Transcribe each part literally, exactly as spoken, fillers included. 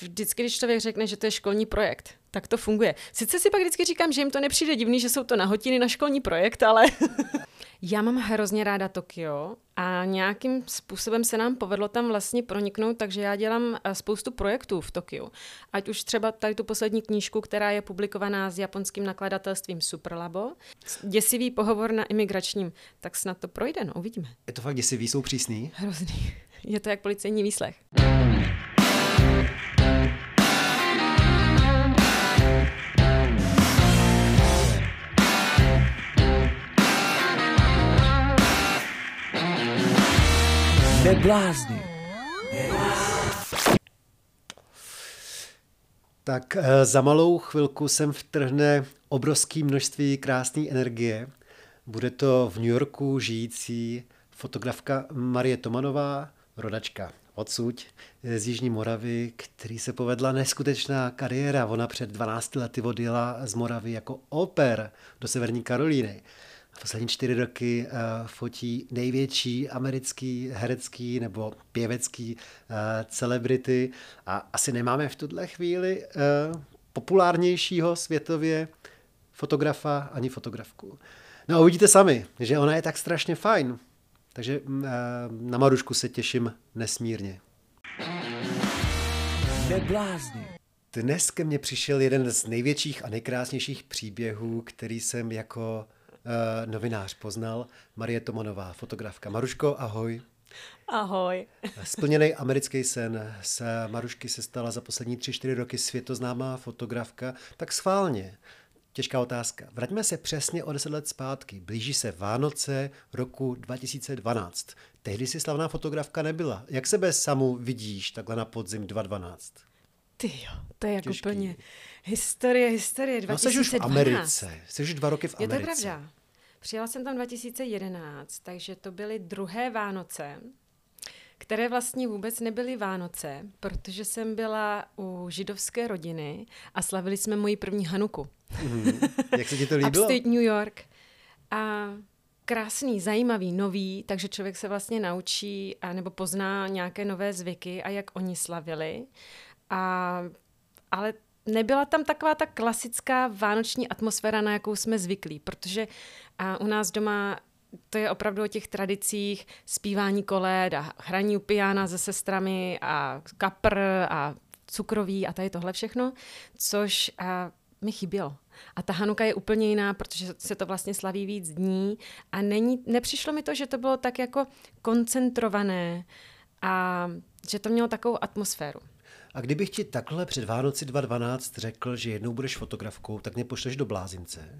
vždycky, když člověk řekne, že to je školní projekt, tak to funguje. Sice si pak vždycky říkám, že jim to nepřijde divný, že jsou to nahotiny na školní projekt, ale... Já mám hrozně ráda Tokio a nějakým způsobem se nám povedlo tam vlastně proniknout, takže já dělám spoustu projektů v Tokiu. Ať už třeba tady tu poslední knížku, která je publikovaná s japonským nakladatelstvím Superlabo. Děsivý pohovor na imigračním, tak snad to projde, no uvidíme. Je to fakt děsivý, jsou přísný? Hrozný. Je to jak policejní výslech. Neblázni. Tak za malou chvilku sem vtrhne obrovské množství krásné energie. Bude to v New Yorku žijící fotografka Marie Tomanová, rodačka odsud z Jižní Moravy, který se povedla neskutečná kariéra. Ona před dvanácti lety odjela z Moravy jako oper do Severní Karolíny. Poslední čtyři roky fotí největší americký, herecký nebo pěvecký celebrity a asi nemáme v tuhle chvíli populárnějšího světově fotografa ani fotografku. No a uvidíte sami, že ona je tak strašně fajn, takže na Marušku se těším nesmírně. Dnes ke mně přišel jeden z největších a nejkrásnějších příběhů, který jsem jako Uh, novinář poznal. Marie Tomanová, fotografka. Maruško, ahoj. Ahoj. Splněný americký sen. Z Marušky se stala za poslední tři, čtyři roky světoznámá fotografka. Tak schválně. Těžká otázka. Vraťme se přesně o deset let zpátky. Blíží se Vánoce roku dva tisíce dvanáct. Tehdy si slavná fotografka nebyla. Jak sebe samu vidíš takhle na podzim dva tisíce dvanáct? Tyjo, to je jako těžký. Plně historie, historie dva tisíce dvanáct. No jsi už v Americe, jsi už dva roky v Americe. Je to pravda. Přijela jsem tam dva tisíce jedenáct, takže to byly druhé Vánoce, které vlastně vůbec nebyly Vánoce, protože jsem byla u židovské rodiny a slavili jsme moji první Hanuku. Mm, jak se ti to líbilo? Upstate New York. A krásný, zajímavý, nový, takže člověk se vlastně naučí a nebo pozná nějaké nové zvyky a jak oni slavili. A, ale nebyla tam taková ta klasická vánoční atmosféra, na jakou jsme zvyklí, protože a u nás doma to je opravdu o těch tradicích zpívání koléd a hraní u piana se sestrami a kapr a cukroví a tady tohle všechno, což a, mi chybělo. A ta Hanuka je úplně jiná, protože se to vlastně slaví víc dní a není, nepřišlo mi to, že to bylo tak jako koncentrované a že to mělo takovou atmosféru. A kdybych ti takhle před Vánoci dva tisíce dvanáct řekl, že jednou budeš fotografkou, tak mě pošleš do blázince?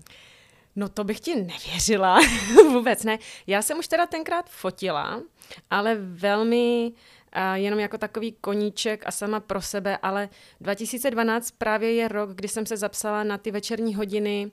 No to bych ti nevěřila, vůbec ne. Já jsem už teda tenkrát fotila, ale velmi uh, jenom jako takový koníček a sama pro sebe, ale dva tisíce dvanáct právě je rok, kdy jsem se zapsala na ty večerní hodiny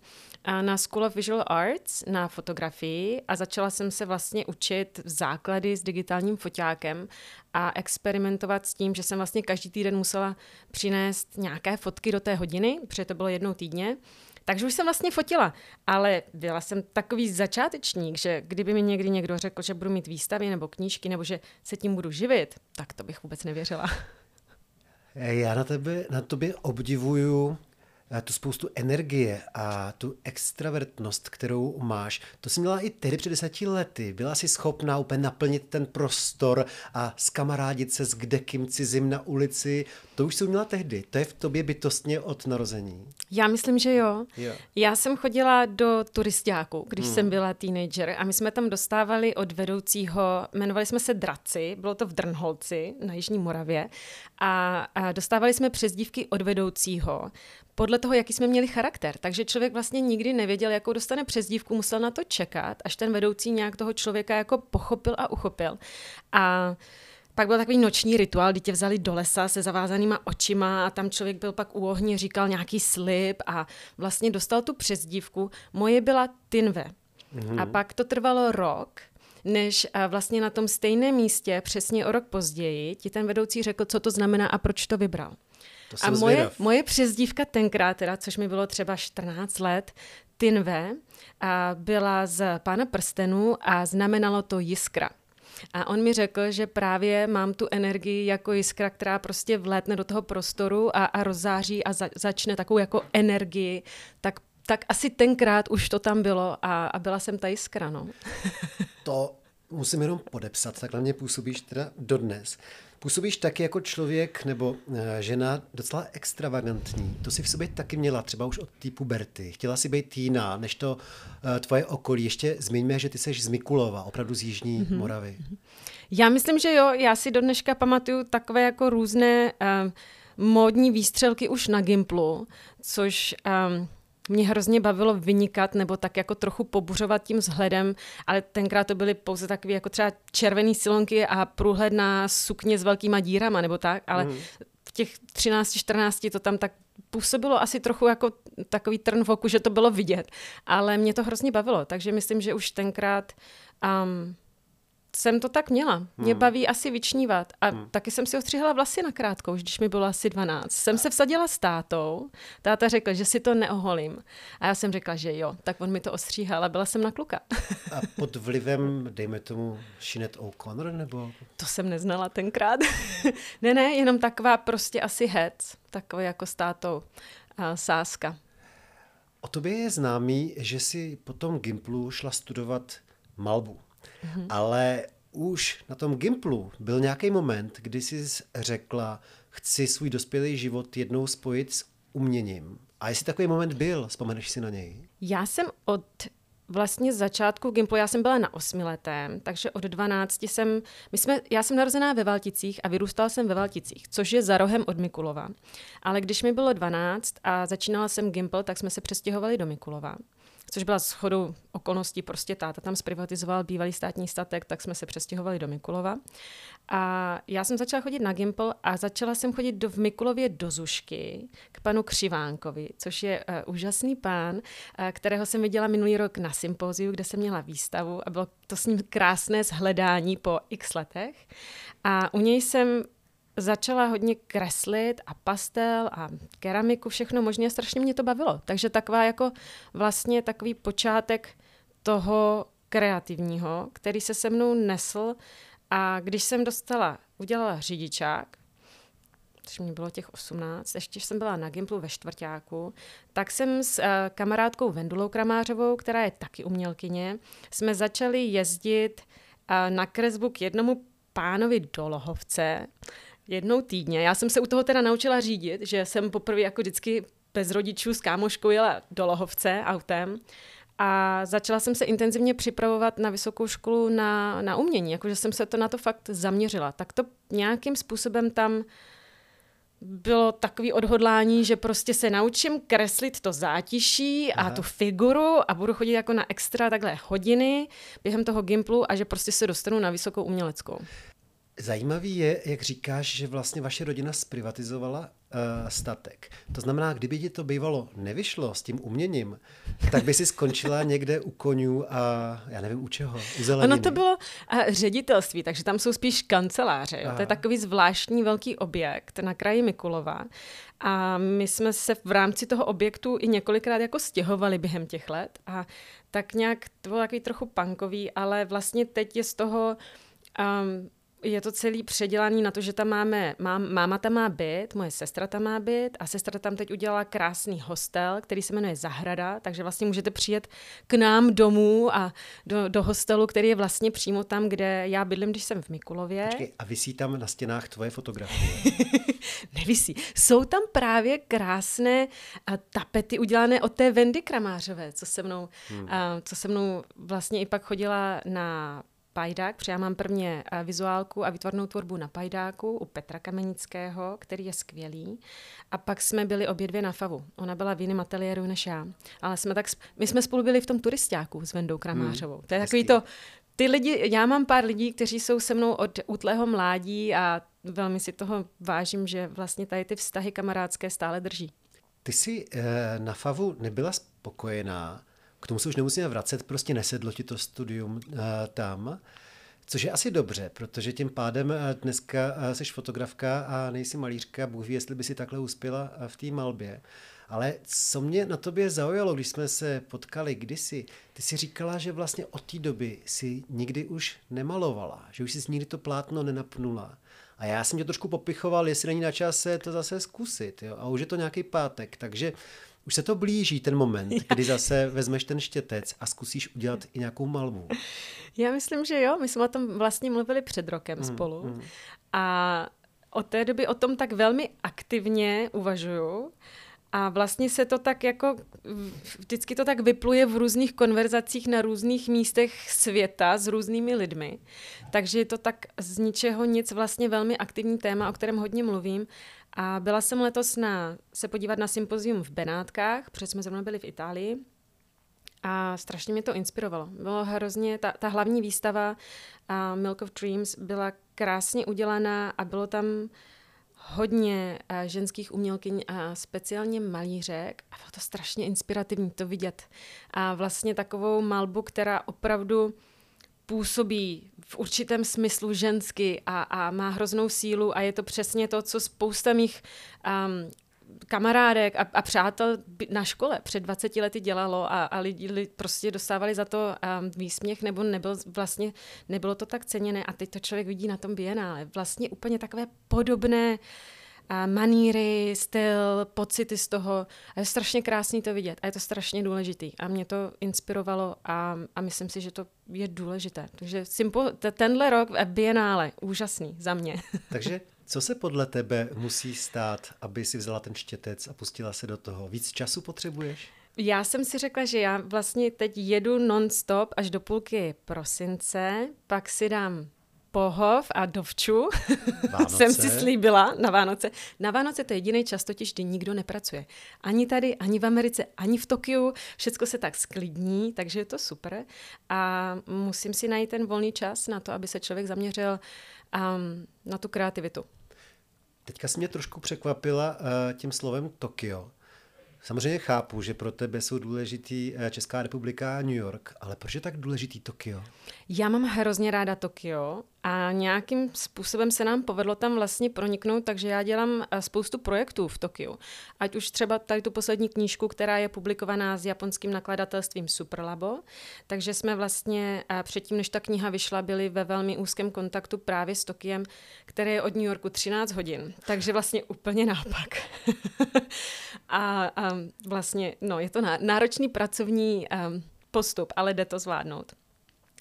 uh, na School of Visual Arts, na fotografii a začala jsem se vlastně učit základy s digitálním foťákem a experimentovat s tím, že jsem vlastně každý týden musela přinést nějaké fotky do té hodiny, protože to bylo jednou týdně. Takže už jsem vlastně fotila, ale byla jsem takový začátečník, že kdyby mi někdy někdo řekl, že budu mít výstavy nebo knížky, nebo že se tím budu živit, tak to bych vůbec nevěřila. Já na tebe, na tobě obdivuju tu spoustu energie a tu extravertnost, kterou máš. To jsi měla i tehdy před deseti lety. Byla jsi schopná úplně naplnit ten prostor a skamarádit se s kdekým cizím na ulici. To už jsi měla tehdy. To je v tobě bytostně od narození. Já myslím, že jo. jo. Já jsem chodila do turistiáku, když hmm. jsem byla teenager a my jsme tam dostávali od vedoucího, jmenovali jsme se Draci, bylo to v Drnholci na Jižní Moravě a, a dostávali jsme přezdívky od vedoucího podle toho, jaký jsme měli charakter. Takže člověk vlastně nikdy nevěděl, jakou dostane přezdívku, musel na to čekat, až ten vedoucí nějak toho člověka jako pochopil a uchopil. A pak byl takový noční rituál, kdy tě vzali do lesa se zavázanýma očima a tam člověk byl pak u ohně, říkal nějaký slib a vlastně dostal tu přezdívku. Moje byla Tinve. Mhm. A pak to trvalo rok, než vlastně na tom stejném místě, přesně o rok později, ti ten vedoucí řekl, co to znamená a proč to vybral. A moje, moje přezdívka tenkrát, teda, což mi bylo třeba čtrnáct let, Tinve, a byla z Pána prstenu a znamenalo to jiskra. A on mi řekl, že právě mám tu energii jako jiskra, která prostě vlétne do toho prostoru a, a rozzáří a za, začne takovou jako energii, tak, tak asi tenkrát už to tam bylo a, a byla jsem ta jiskra, no. To musím jenom podepsat, takhle mě působíš teda dodnes. Působíš taky jako člověk nebo žena docela extravagantní. To si v sobě taky měla, třeba už od té puberty. Chtěla si být jiná, než to tvoje okolí. Ještě zmiňme, že ty jsi z Mikulova, opravdu z Jižní mm-hmm. Moravy. Já myslím, že jo. Já si do dneška pamatuju takové jako různé um, módní výstřelky už na Gimplu, což... Um, Mě hrozně bavilo vynikat nebo tak jako trochu pobuřovat tím vzhledem, ale tenkrát to byly pouze takové jako třeba červený silonky a průhledná sukně s velkýma dírama nebo tak, ale mm. v těch třinácti, čtrnácti to tam tak působilo asi trochu jako takový trn v oku, že to bylo vidět, ale mě to hrozně bavilo, takže myslím, že už tenkrát um, jsem to tak měla. Mě hmm. baví asi vyčnívat. A hmm. taky jsem si ostříhala vlasy nakrátko, už když mi bylo asi dvanáct. Jsem se vsadila s tátou. Táta řekl, že si to neoholím. A já jsem řekla, že jo. Tak on mi to ostříhal a byla jsem na kluka. A pod vlivem, dejme tomu, Sinéad O'Connor nebo? To jsem neznala tenkrát. ne, ne, jenom taková prostě asi hec. Takový jako s tátou a sázka. O tobě je známý, že si po tom Gimplu šla studovat malbu. Mm-hmm. Ale už na tom Gimplu byl nějaký moment, kdy jsi řekla, chci svůj dospělý život jednou spojit s uměním. A jestli takový moment byl, vzpomeneš si na něj? Já jsem od vlastně začátku Gimplu, já jsem byla na osmiletém, takže od dvanácti jsem, my jsme, já jsem narozená ve Valticích a vyrůstala jsem ve Valticích, což je za rohem od Mikulova. Ale když mi bylo dvanáct a začínala jsem Gimpl, tak jsme se přestěhovali do Mikulova. Což byla shodou okolností, prostě táta tam zprivatizoval bývalý státní statek, tak jsme se přestěhovali do Mikulova. A já jsem začala chodit na Gimpl a začala jsem chodit do, v Mikulově do Zušky k panu Křivánkovi, což je uh, úžasný pán, uh, kterého jsem viděla minulý rok na sympóziu, kde jsem měla výstavu a bylo to s ním krásné shledání po x letech. A u něj jsem začala hodně kreslit a pastel a keramiku, všechno možné, strašně mě to bavilo. Takže taková jako vlastně takový počátek toho kreativního, který se se mnou nesl. A když jsem dostala, udělala řidičák, což mě bylo těch osmnáct, ještě jsem byla na Gimplu ve čtvrťáku, tak jsem s uh, kamarádkou Vendulou Kramářovou, která je taky umělkyně, jsme začali jezdit uh, na kresbu k jednomu pánovi do Lohovce, jednou týdně. Já jsem se u toho teda naučila řídit, že jsem poprvé jako vždycky bez rodičů s kámoškou jela do Lohovce autem a začala jsem se intenzivně připravovat na vysokou školu na, na umění, jakože jsem se to na to fakt zaměřila. Tak to nějakým způsobem tam bylo takové odhodlání, že prostě se naučím kreslit to zátiší a tu figuru a budu chodit jako na extra takhle hodiny během toho Gimplu a že prostě se dostanu na vysokou uměleckou. Zajímavý je, jak říkáš, že vlastně vaše rodina zprivatizovala uh, statek. To znamená, kdyby ti to bývalo nevyšlo s tím uměním, tak by si skončila někde u konňů a já nevím u čeho, u zeleniny. Ono to bylo uh, ředitelství, takže tam jsou spíš kanceláře. Jo? To je takový zvláštní velký objekt na kraji Mikulova. A my jsme se v rámci toho objektu i několikrát jako stěhovali během těch let. A tak nějak to bylo takový trochu punkový, ale vlastně teď je z toho... Um, Je to celý předělaný na to, že tam máme, mám, máma tam má byt, moje sestra tam má byt a sestra tam teď udělala krásný hostel, který se jmenuje Zahrada, takže vlastně můžete přijet k nám domů a do, do hostelu, který je vlastně přímo tam, kde já bydlím, když jsem v Mikulově. Počkej, a visí tam na stěnách tvoje fotografie? Nevisí. Jsou tam právě krásné tapety udělané od té Vendy Kramářové, co se mnou, hmm. a, co se mnou vlastně i pak chodila na... Pajdák, protože já mám prvně vizuálku a výtvarnou tvorbu na Pajdáku u Petra Kamenického, který je skvělý. A pak jsme byli obě dvě na Favu. Ona byla v jiném ateliéru než já. Ale jsme tak, my jsme spolu byli v tom turistáku s Vendou Kramářovou. Hmm, to je takový to, ty lidi, já mám pár lidí, kteří jsou se mnou od útlého mládí a velmi si toho vážím, že vlastně tady ty vztahy kamarádské stále drží. Ty jsi eh, na Favu nebyla spokojená, k tomu se už nemusíme vracet, prostě nesedlo ti to studium uh, tam. Což je asi dobře, protože tím pádem dneska jsi fotografka a nejsi malířka, Bůh ví, jestli by si takhle uspěla v té malbě. Ale co mě na tobě zaujalo, když jsme se potkali kdysi, ty si říkala, že vlastně od té doby si nikdy už nemalovala, že už jsi nikdy to plátno nenapnula. A já jsem tě trošku popichoval, jestli není na čase to zase zkusit. Jo? A už je to nějaký pátek, takže už se to blíží ten moment, kdy zase vezmeš ten štětec a zkusíš udělat i nějakou malbu. Já myslím, že jo, my jsme o tom vlastně mluvili před rokem mm, spolu mm. a od té doby o tom tak velmi aktivně uvažuju. A vlastně se to tak jako, vždycky to tak vypluje v různých konverzacích na různých místech světa s různými lidmi. Takže je to tak z ničeho nic vlastně velmi aktivní téma, o kterém hodně mluvím. A byla jsem letos na, se podívat na sympozium v Benátkách, protože jsme zrovna byli v Itálii. A strašně mě to inspirovalo. Bylo hrozně, ta, ta hlavní výstava uh, Milk of Dreams byla krásně udělaná a bylo tam hodně ženských umělkyň a speciálně malířek a bylo to strašně inspirativní to vidět. A vlastně takovou malbu, která opravdu působí v určitém smyslu žensky a, a má hroznou sílu a je to přesně to, co spousta mých um, kamarádek a, a přátel na škole před dvaceti lety dělalo a, a lidi, lidi prostě dostávali za to um, výsměch, nebo nebyl, vlastně nebylo to tak ceněné a teď to člověk vidí na tom bienále. Vlastně úplně takové podobné uh, maníry, styl, pocity z toho a je strašně krásný to vidět a je to strašně důležitý a mě to inspirovalo a, a myslím si, že to je důležité. Takže simpo, t- tenhle rok v bienále, úžasný za mě. Takže co se podle tebe musí stát, aby si vzala ten štětec a pustila se do toho? Víc času potřebuješ? Já jsem si řekla, že já vlastně teď jedu non-stop až do půlky prosince, pak si dám pohov a dovču. Jsem si slíbila na Vánoce. Na Vánoce to je jediný čas, totiž kdy nikdo nepracuje. Ani tady, ani v Americe, ani v Tokiu. Všecko se tak sklidní, takže je to super. A musím si najít ten volný čas na to, aby se člověk zaměřil um, na tu kreativitu. Teďka jsi mě trošku překvapila uh, tím slovem Tokio. Samozřejmě chápu, že pro tebe jsou důležitý Česká republika a New York, ale proč je tak důležitý Tokio? Já mám hrozně ráda Tokio a nějakým způsobem se nám povedlo tam vlastně proniknout, takže já dělám spoustu projektů v Tokiu. Ať už třeba tady tu poslední knížku, která je publikovaná s japonským nakladatelstvím Superlabo, takže jsme vlastně předtím, než ta kniha vyšla, byli ve velmi úzkém kontaktu právě s Tokiem, které je od New Yorku třináct hodin, takže vlastně úplně naopak. a, a vlastně, no, je to náročný pracovní um, postup, ale jde to zvládnout.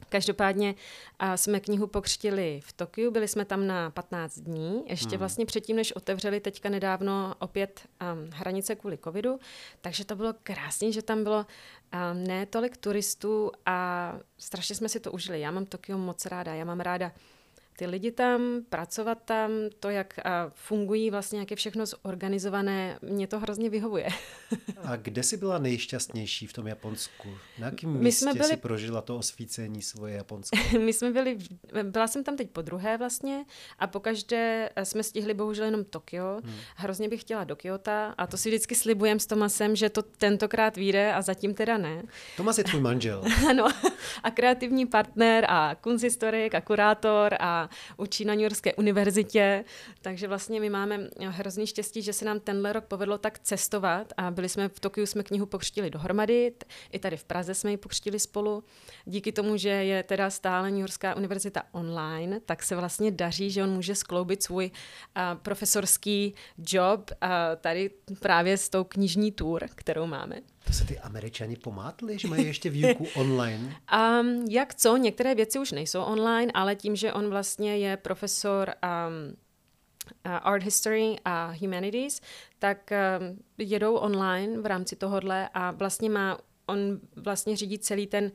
Každopádně a jsme knihu pokřtili v Tokiu, byli jsme tam na patnáct dní, ještě hmm. vlastně předtím, než otevřeli teďka nedávno opět um, hranice kvůli covidu, takže to bylo krásný, že tam bylo um, ne tolik turistů a strašně jsme si to užili. Já mám Tokio moc ráda, já mám ráda ty lidi tam, pracovat tam, to, jak fungují, vlastně, jak je všechno zorganizované, mě to hrozně vyhovuje. A kde jsi byla nejšťastnější v tom Japonsku? Na jakém místě byli... jsi prožila to osvícení svoje Japonsko? My jsme byli, byla jsem tam teď po druhé vlastně a pokaždé jsme stihli bohužel jenom Tokio. Hmm. Hrozně bych chtěla do Kjóta a to si vždycky slibujem s Tomasem, že to tentokrát vyjde a zatím teda ne. Tomas je tvůj manžel. Ano, a kreativní partner a kunsthistorik a kurátor a učí na New Yorkské univerzitě, takže vlastně my máme hrozný štěstí, že se nám tenhle rok povedlo tak cestovat a byli jsme v Tokiu, jsme knihu pokřtili dohromady, i tady v Praze jsme ji pokřtili spolu. Díky tomu, že je teda stále New Yorkská univerzita online, tak se vlastně daří, že on může skloubit svůj a, profesorský job a, tady právě s tou knižní tour, kterou máme. To se ty Američani pomátli, že mají ještě výuku online? Um, jak co, některé věci už nejsou online, ale tím, že on vlastně je profesor um, art history a humanities, tak um, jedou online v rámci tohodle a vlastně má, on vlastně řídí celý ten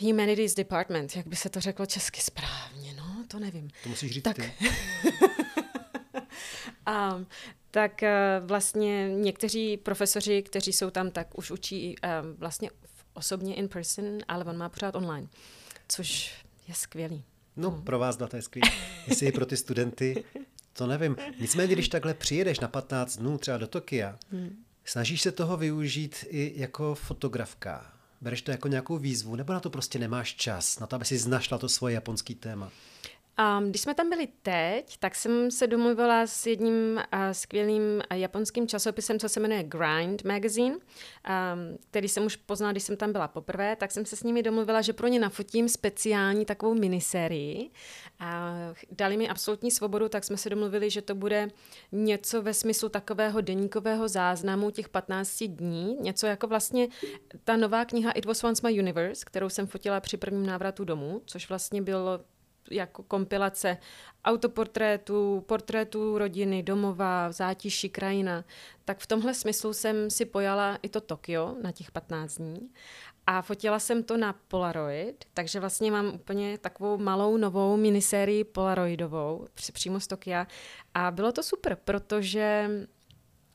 humanities department, jak by se to řeklo česky správně, no to nevím. To musíš říct tak. Ty. um, tak vlastně někteří profesoři, kteří jsou tam, tak už učí vlastně osobně in person, ale on má pořád online, což je skvělý. No, hmm. pro vás data je skvělý. Jestli je pro ty studenty, to nevím. Nicméně, když takhle přijedeš na patnáct dnů třeba do Tokia, hmm. snažíš se toho využít i jako fotografka. Bereš to jako nějakou výzvu, nebo na to prostě nemáš čas, na to, aby jsi našla to svoje japonský téma? Um, když jsme tam byli teď, tak jsem se domluvila s jedním uh, skvělým japonským časopisem, co se jmenuje Grind Magazine, um, který jsem už poznala, když jsem tam byla poprvé, tak jsem se s nimi domluvila, že pro ně nafotím speciální takovou minisérii. Uh, dali mi absolutní svobodu, tak jsme se domluvili, že to bude něco ve smyslu takového deníkového záznamu těch patnácti dní, něco jako vlastně ta nová kniha It was once my universe, kterou jsem fotila při prvním návratu domů, což vlastně bylo jako kompilace autoportrétů, portrétů rodiny, domova, zátiší, krajina. Tak v tomhle smyslu jsem si pojala i to Tokio na těch patnáct dní a fotila jsem to na Polaroid, takže vlastně mám úplně takovou malou novou minisérii Polaroidovou při, přímo z Tokia a bylo to super, protože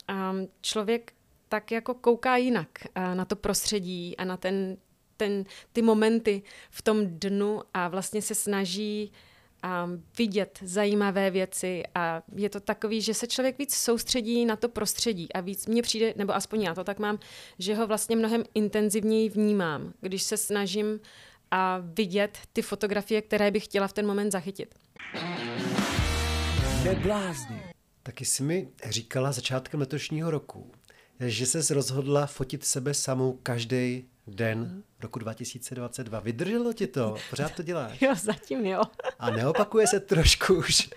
um, člověk tak jako kouká jinak uh, na to prostředí a na ten Ten, ty momenty v tom dnu a vlastně se snaží um, vidět zajímavé věci a je to takový, že se člověk víc soustředí na to prostředí a víc mně přijde, nebo aspoň já to tak mám, že ho vlastně mnohem intenzivněji vnímám, když se snažím uh, vidět ty fotografie, které bych chtěla v ten moment zachytit. Taky jsi mi říkala začátkem letošního roku, že jsi rozhodla fotit sebe samou každý den roku dva tisíce dvacet dva. Vydrželo ti to? Pořád to děláš? Jo, zatím jo. A neopakuje se trošku už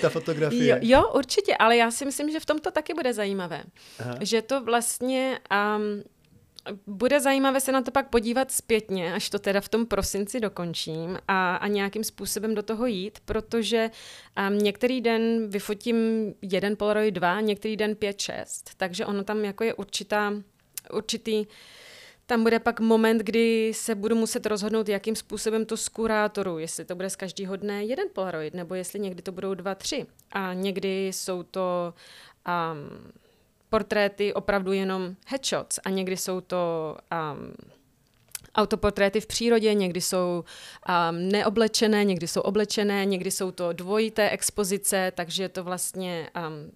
ta fotografie? Jo, jo, určitě, ale já si myslím, že v tom to taky bude zajímavé. Aha. Že to vlastně... Um, bude zajímavé se na to pak podívat zpětně, až to teda v tom prosinci dokončím a, a nějakým způsobem do toho jít, protože um, některý den vyfotím jeden Polaroid dva, některý den pět, šest, takže ono tam jako je určitá, určitý... Tam bude pak moment, kdy se budu muset rozhodnout, jakým způsobem to skurátoru, jestli to bude z každého dne jeden Polaroid, nebo jestli někdy to budou dva, tři. A někdy jsou to... Um, portréty opravdu jenom headshots a někdy jsou to um, autoportréty v přírodě, někdy jsou um, neoblečené, někdy jsou oblečené, někdy jsou to dvojité expozice, takže je to vlastně um,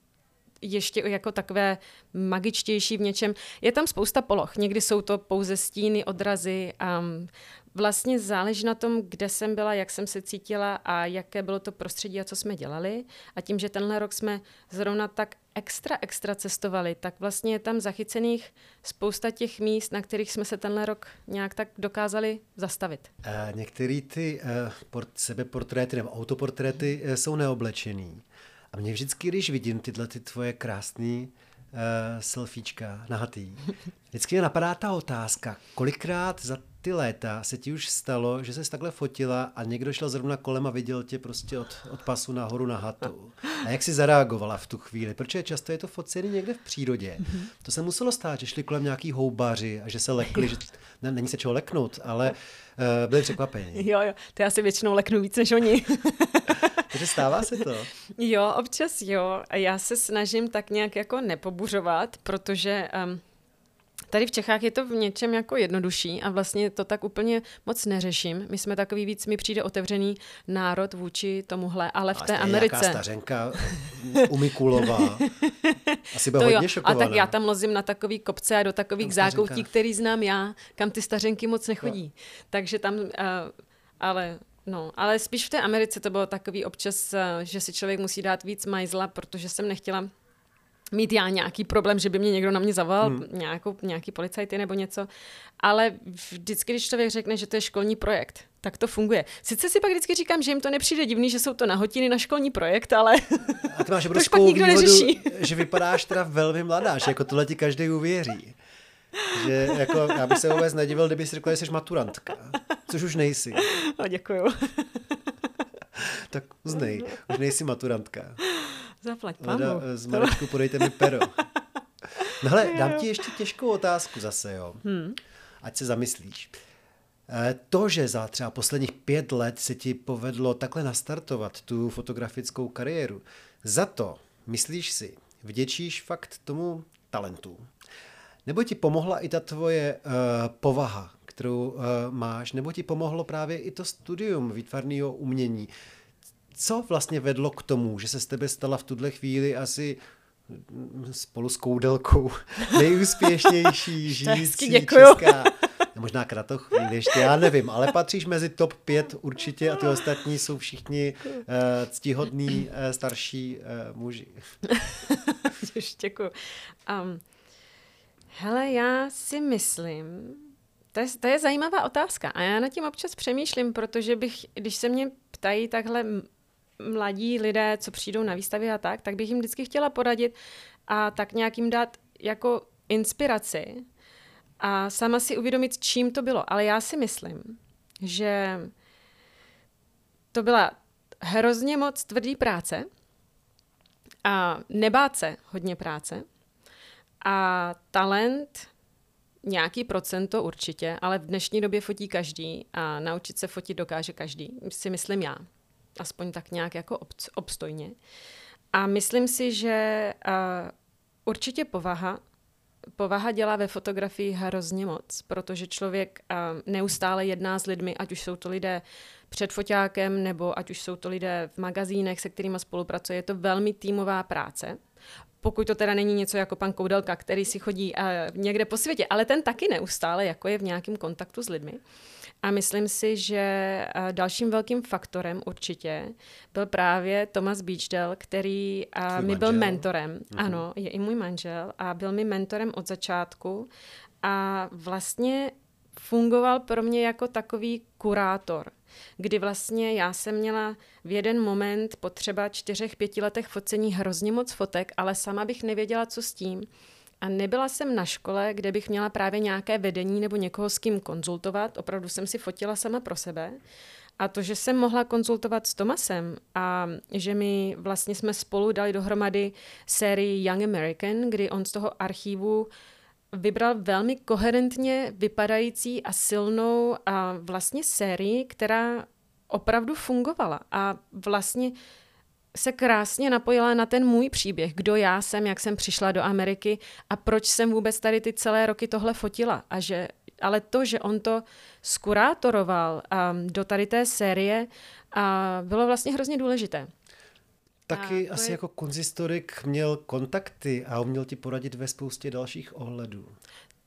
ještě jako takové magičtější v něčem. Je tam spousta poloh, někdy jsou to pouze stíny, odrazy, um, vlastně záleží na tom, kde jsem byla, jak jsem se cítila a jaké bylo to prostředí a co jsme dělali. A tím, že tenhle rok jsme zrovna tak extra, extra cestovali, tak vlastně je tam zachycených spousta těch míst, na kterých jsme se tenhle rok nějak tak dokázali zastavit. A některé ty uh, port, sebeportréty nebo autoportréty uh, jsou neoblečený. A mě vždycky, když vidím tyhle ty tvoje krásné uh, selfiečka nahatý, vždycky mě napadá ta otázka, kolikrát za ty léta se ti už stalo, že ses takhle fotila a někdo šel zrovna kolem a viděl tě prostě od, od pasu nahoru na hatu. A jak jsi zareagovala v tu chvíli? Protože často je to focený někde v přírodě. Mm-hmm. To se muselo stát, že šli kolem nějaký houbaři a že se lekli. Že... Ne, není se čeho leknout, ale uh, byli překvapení. Jo, jo, to já si většinou leknu víc než oni. Takže stává se to? Jo, občas jo. A já se snažím tak nějak jako nepobuřovat, protože... Um, Tady v Čechách je to v něčem jako jednodušší a vlastně to tak úplně moc neřeším. My jsme takový víc, mi přijde otevřený národ vůči tomuhle, ale v té Americe. Nějaká stařenka u Mikulova. Asi byla hodně šokovaná. A tak já tam lozím na takový kopce a do takových zákoutí, který znám já, kam ty stařenky moc nechodí. No. Takže tam, uh, ale... No, ale spíš v té Americe to bylo takový občas, uh, že si člověk musí dát víc majzla, protože jsem nechtěla... mít já nějaký problém, že by mě někdo na mě zavolal, hmm. nějakou, nějaký policajty nebo něco, ale vždycky, když člověk řekne, že to je školní projekt, tak to funguje. Sice si pak vždycky říkám, že jim to nepřijde divný, že jsou to nahotiny na školní projekt, ale a to máš to špak nikdo výhodu, neřeší. Že vypadáš teda velmi mladá, že jako tohle ti každý uvěří. Že jako, já bych se vůbec nedivil, kdyby si řekla, že jsi maturantka, což už nejsi. No, děkuju. Tak uznej, už nejsi maturantka. Zaplať pánu. Z Marečku podejte mi pero. No hele, dám ti ještě těžkou otázku zase, jo. Hmm. Ať se zamyslíš. To, že za třeba posledních pět let se ti povedlo takhle nastartovat tu fotografickou kariéru, za to, myslíš si, vděčíš fakt tomu talentu? Nebo ti pomohla i ta tvoje uh, povaha, kterou uh, máš, nebo ti pomohlo právě i to studium výtvarného umění? Co vlastně vedlo k tomu, že se z tebe stala v tuhle chvíli asi spolu s Koudelkou nejúspěšnější žijící česká možná Kratochvíl ještě, já nevím, ale patříš mezi top pět určitě a ty ostatní jsou všichni uh, ctihodní uh, starší uh, muži. Děkuji. Um, hele, já si myslím, to je, to je zajímavá otázka a já nad tím občas přemýšlím, protože bych, když se mě ptají takhle mladí lidé, co přijdou na výstavy a tak, tak bych jim vždycky chtěla poradit a tak nějak jim dát jako inspiraci a sama si uvědomit, čím to bylo. Ale já si myslím, že to byla hrozně moc tvrdý práce a nebát se hodně práce a talent nějaký procento určitě, ale v dnešní době fotí každý a naučit se fotit dokáže každý, si myslím já. Aspoň tak nějak jako obc, obstojně. A myslím si, že uh, určitě povaha, povaha dělá ve fotografii hrozně moc, protože člověk uh, neustále jedná s lidmi, ať už jsou to lidé před foťákem, nebo ať už jsou to lidé v magazínech, se kterými spolupracuje. Je to velmi týmová práce. Pokud to teda není něco jako pan Koudelka, který si chodí uh, někde po světě, ale ten taky neustále jako je v nějakém kontaktu s lidmi. A myslím si, že dalším velkým faktorem určitě byl právě Tomáš Bíčdel, který mi manžel. byl mentorem. Mm-hmm. Ano, je i můj manžel a byl mi mentorem od začátku a vlastně fungoval pro mě jako takový kurátor, kdy vlastně já jsem měla v jeden moment po třeba čtyřech, pěti letech focení hrozně moc fotek, ale sama bych nevěděla, co s tím. A nebyla jsem na škole, kde bych měla právě nějaké vedení nebo někoho s kým konzultovat. Opravdu jsem si fotila sama pro sebe. A to, že jsem mohla konzultovat s Tomasem a že mi vlastně jsme spolu dali dohromady sérii Young American, kdy on z toho archívu vybral velmi koherentně vypadající a silnou a vlastně sérii, která opravdu fungovala a vlastně se krásně napojila na ten můj příběh, kdo já jsem, jak jsem přišla do Ameriky a proč jsem vůbec tady ty celé roky tohle fotila. A že, ale to, že on to zkurátoroval um, do tady té série, uh, bylo vlastně hrozně důležité. Taky asi je... jako konzistorik měl kontakty a uměl ti poradit ve spoustě dalších ohledů.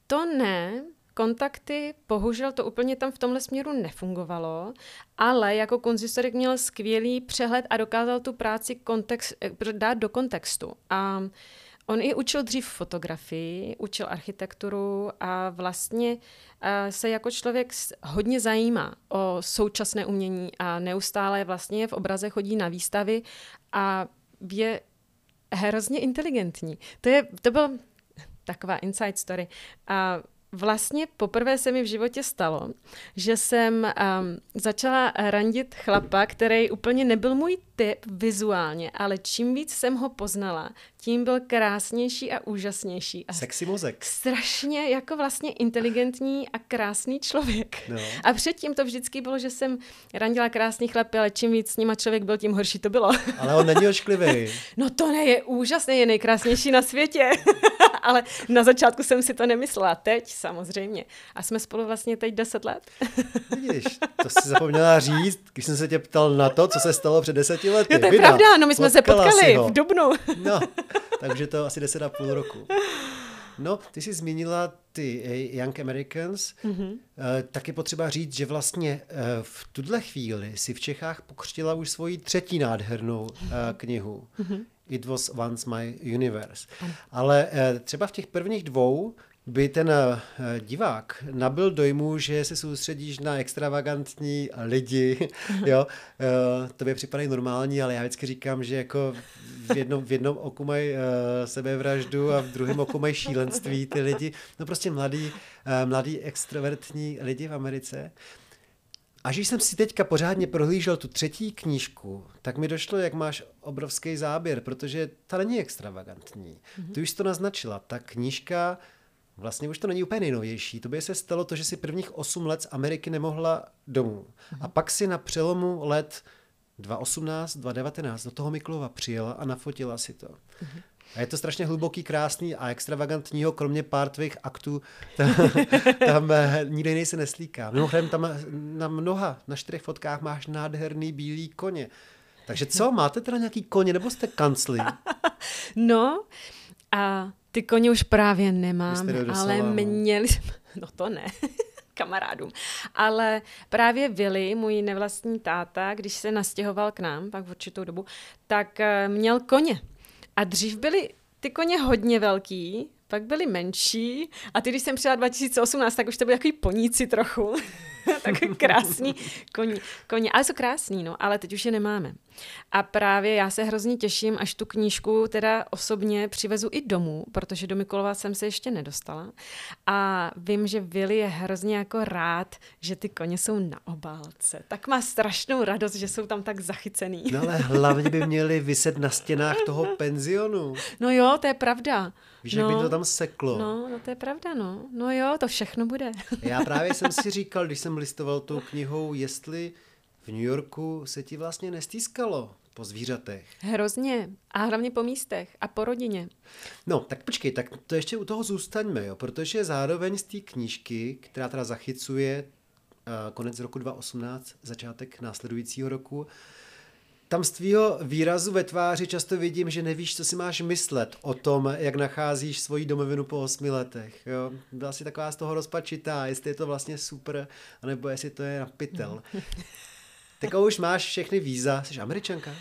To ne... Kontakty, bohužel to úplně tam v tomhle směru nefungovalo, ale jako konzistorik měl skvělý přehled a dokázal tu práci kontext, dát do kontextu. A on i učil dřív fotografii, učil architekturu a vlastně se jako člověk hodně zajímá o současné umění a neustále vlastně v obraze chodí na výstavy a je hrozně inteligentní. To, je, to byl taková inside story. A vlastně poprvé se mi v životě stalo, že jsem um, začala randit chlapa, který úplně nebyl můj typ vizuálně, ale čím víc jsem ho poznala, tím byl krásnější a úžasnější. A sexy mozek. Strašně jako vlastně inteligentní a krásný člověk. No. A předtím to vždycky bylo, že jsem randila krásný chlapy, ale čím víc s nima člověk byl, tím horší to bylo. Ale on není ošklivý. No to ne, je úžasný, je nejkrásnější na světě. Ale na začátku jsem si to nemyslela. Teď samozřejmě. A jsme spolu vlastně teď deset let. Vidíš, to jsi zapomněla říct, když jsem se tě ptal na to, co se stalo před deseti lety. Jo, to je Vida, pravda, no my jsme se potkali v dubnu. No, takže to asi deset a půl roku. No, ty jsi zmínila ty Young Americans. Mm-hmm. E, taky potřeba říct, že vlastně e, v tuhle chvíli si v Čechách pokřtila už svoji třetí nádhernou e, knihu. Mm-hmm. It was once my universe. Ale e, třeba v těch prvních dvou by ten divák nabyl dojmu, že se soustředíš na extravagantní lidi, jo, tobě připadají normální, ale já vždycky říkám, že jako v jednom, v jednom oku mají sebevraždu a v druhém oku mají šílenství ty lidi, no prostě mladí, mladí extrovertní lidi v Americe. A když jsem si teďka pořádně prohlížel tu třetí knížku, tak mi došlo, jak máš obrovský záběr, protože ta není extravagantní. Ty už jsi to naznačila, ta knížka vlastně už to není úplně nejnovější. Tobě se stalo to, že si prvních osm let z Ameriky nemohla domů. A pak si na přelomu let dva tisíce osmnáct, dva tisíce devatenáct do toho Mikulova přijela a nafotila si to. A je to strašně hluboký, krásný a extravagantního, kromě pár tvých aktů, tam, tam nikde jiný se neslíká. Mimochodem tam na mnoha, na čtyřech fotkách máš nádherný bílý koně. Takže co, máte teda nějaký koně, nebo jste kancli? No a... Ty koně už právě nemám, ale měli jsme... No to ne. kamarádům. Ale právě Vili, můj nevlastní táta, když se nastěhoval k nám, pak v určitou dobu, tak měl koně. A dřív byly ty koně hodně velký, pak byly menší a ty, když jsem přijela dva tisíce osmnáct, tak už to byly takový poníci trochu. Takový krásný koní, koní. Ale jsou krásný, no, ale teď už je nemáme. A právě já se hrozně těším, až tu knížku teda osobně přivezu i domů, protože do Mikulova jsem se ještě nedostala. A vím, že Vili je hrozně jako rád, že ty koně jsou na obálce. Tak má strašnou radost, že jsou tam tak zachycený. No ale hlavně by měli viset na stěnách toho penzionu. No jo, to je pravda. Víš, no, jak by to tam seklo. No, no to je pravda, no. No jo, to všechno bude. Já právě jsem si říkal, když jsem listoval tou knihou, jestli v New Yorku se ti vlastně nestýskalo po zvířatech. Hrozně. A hlavně po místech a po rodině. No, tak počkej, tak to ještě u toho zůstaňme, jo, protože zároveň z té knížky, která teda zachycuje uh, konec roku dva tisíce osmnáct, začátek následujícího roku, tam z tvýho výrazu ve tváři často vidím, že nevíš, co si máš myslet o tom, jak nacházíš svoji domovinu po osmi letech. Jo? Byla si taková z toho rozpačitá, jestli je to vlastně super, anebo jestli to je na pytel. Mm. Tak už máš všechny víza. Jsi Američanka?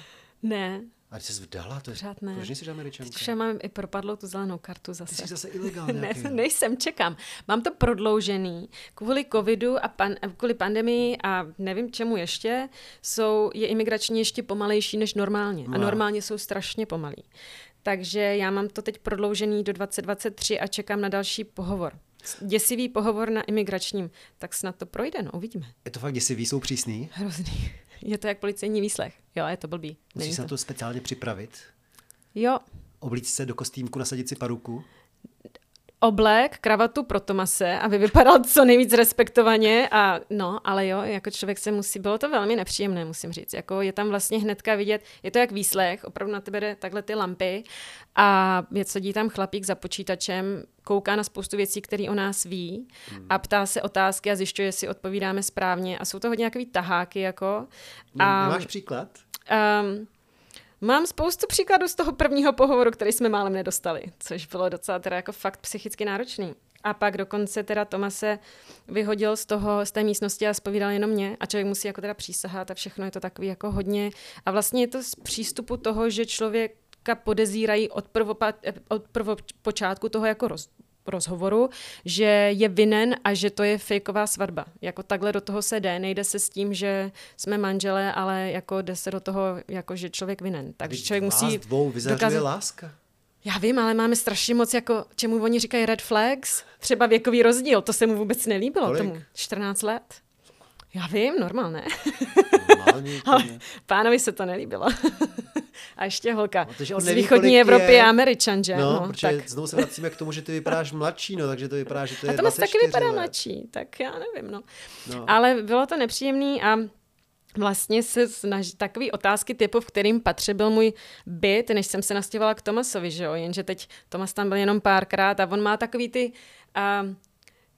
Ne. A ty jsi vdala? To je... Pořád ne. Proč nejsi Američanka? Teď všem mám i propadlou tu zelenou kartu zase. Ty jsi zase ilegální. Ne, nejsem, čekám. Mám to prodloužený. Kvůli covidu a pan, kvůli pandemii a nevím čemu ještě, jsou, je imigrační ještě pomalejší než normálně. A normálně jsou strašně pomalí. Takže já mám to teď prodloužený do dvacet dvacet tři a čekám na další pohovor. Děsivý pohovor na imigračním, tak snad to projde, no, uvidíme. Je to fakt děsivý, jsou přísný? Hrozný. Je to jak policejní výslech. Jo, je to blbý. Musíš se na to speciálně připravit? Jo. Oblíct se do kostýmku, nasadit si paruku? Oblek, kravatu pro Tomase, aby vypadal co nejvíc respektovaně a no, ale jo, jako člověk se musí, bylo to velmi nepříjemné, musím říct, jako je tam vlastně hnedka vidět, je to jak výslech, opravdu na tebe jde takhle ty lampy a je, sedí tam chlapík za počítačem, kouká na spoustu věcí, které o nás ví a ptá se otázky a zjišťuje, jestli odpovídáme správně a jsou to hodně takový taháky, jako. A, nemáš příklad? Um, Mám spoustu příkladů z toho prvního pohovoru, který jsme málem nedostali, což bylo docela teda jako fakt psychicky náročný. A pak dokonce teda Tomase vyhodil z toho, z té místnosti a zpovídal jenom mě a člověk musí jako teda přísahat a všechno je to takový jako hodně. A vlastně je to z přístupu toho, že člověka podezírají od, prvopa, od prvopočátku toho jako roz, rozhovoru, že je vinen a že to je fejková svatba. Jako takhle do toho se jde, nejde se s tím, že jsme manželé, ale jako jde se do toho, jako že člověk vinen. Takže člověk musí dokázat... láska. Já vím, ale máme strašně moc, jako čemu oni říkají red flags, třeba věkový rozdíl, to se mu vůbec nelíbilo. Kolik? Tomu. čtrnáct let. Já vím, normálně. Normální. Ale pánovi se to nelíbilo. A ještě holka no, z východní Evropy je... a Američan, že? No, no protože tak. Znovu se vracíme k tomu, že ty vypadáš mladší, no, takže to vypadá, že to je dvacet čtyři let. A to taky vypadá mladší, tak já nevím, no. no. Ale bylo to nepříjemný a vlastně se snaží takový otázky typu, v kterým patře byl můj byt, než jsem se nastěhovala k Tomasovi, že jo? Jenže teď Tomas tam byl jenom párkrát a on má takový ty... Uh,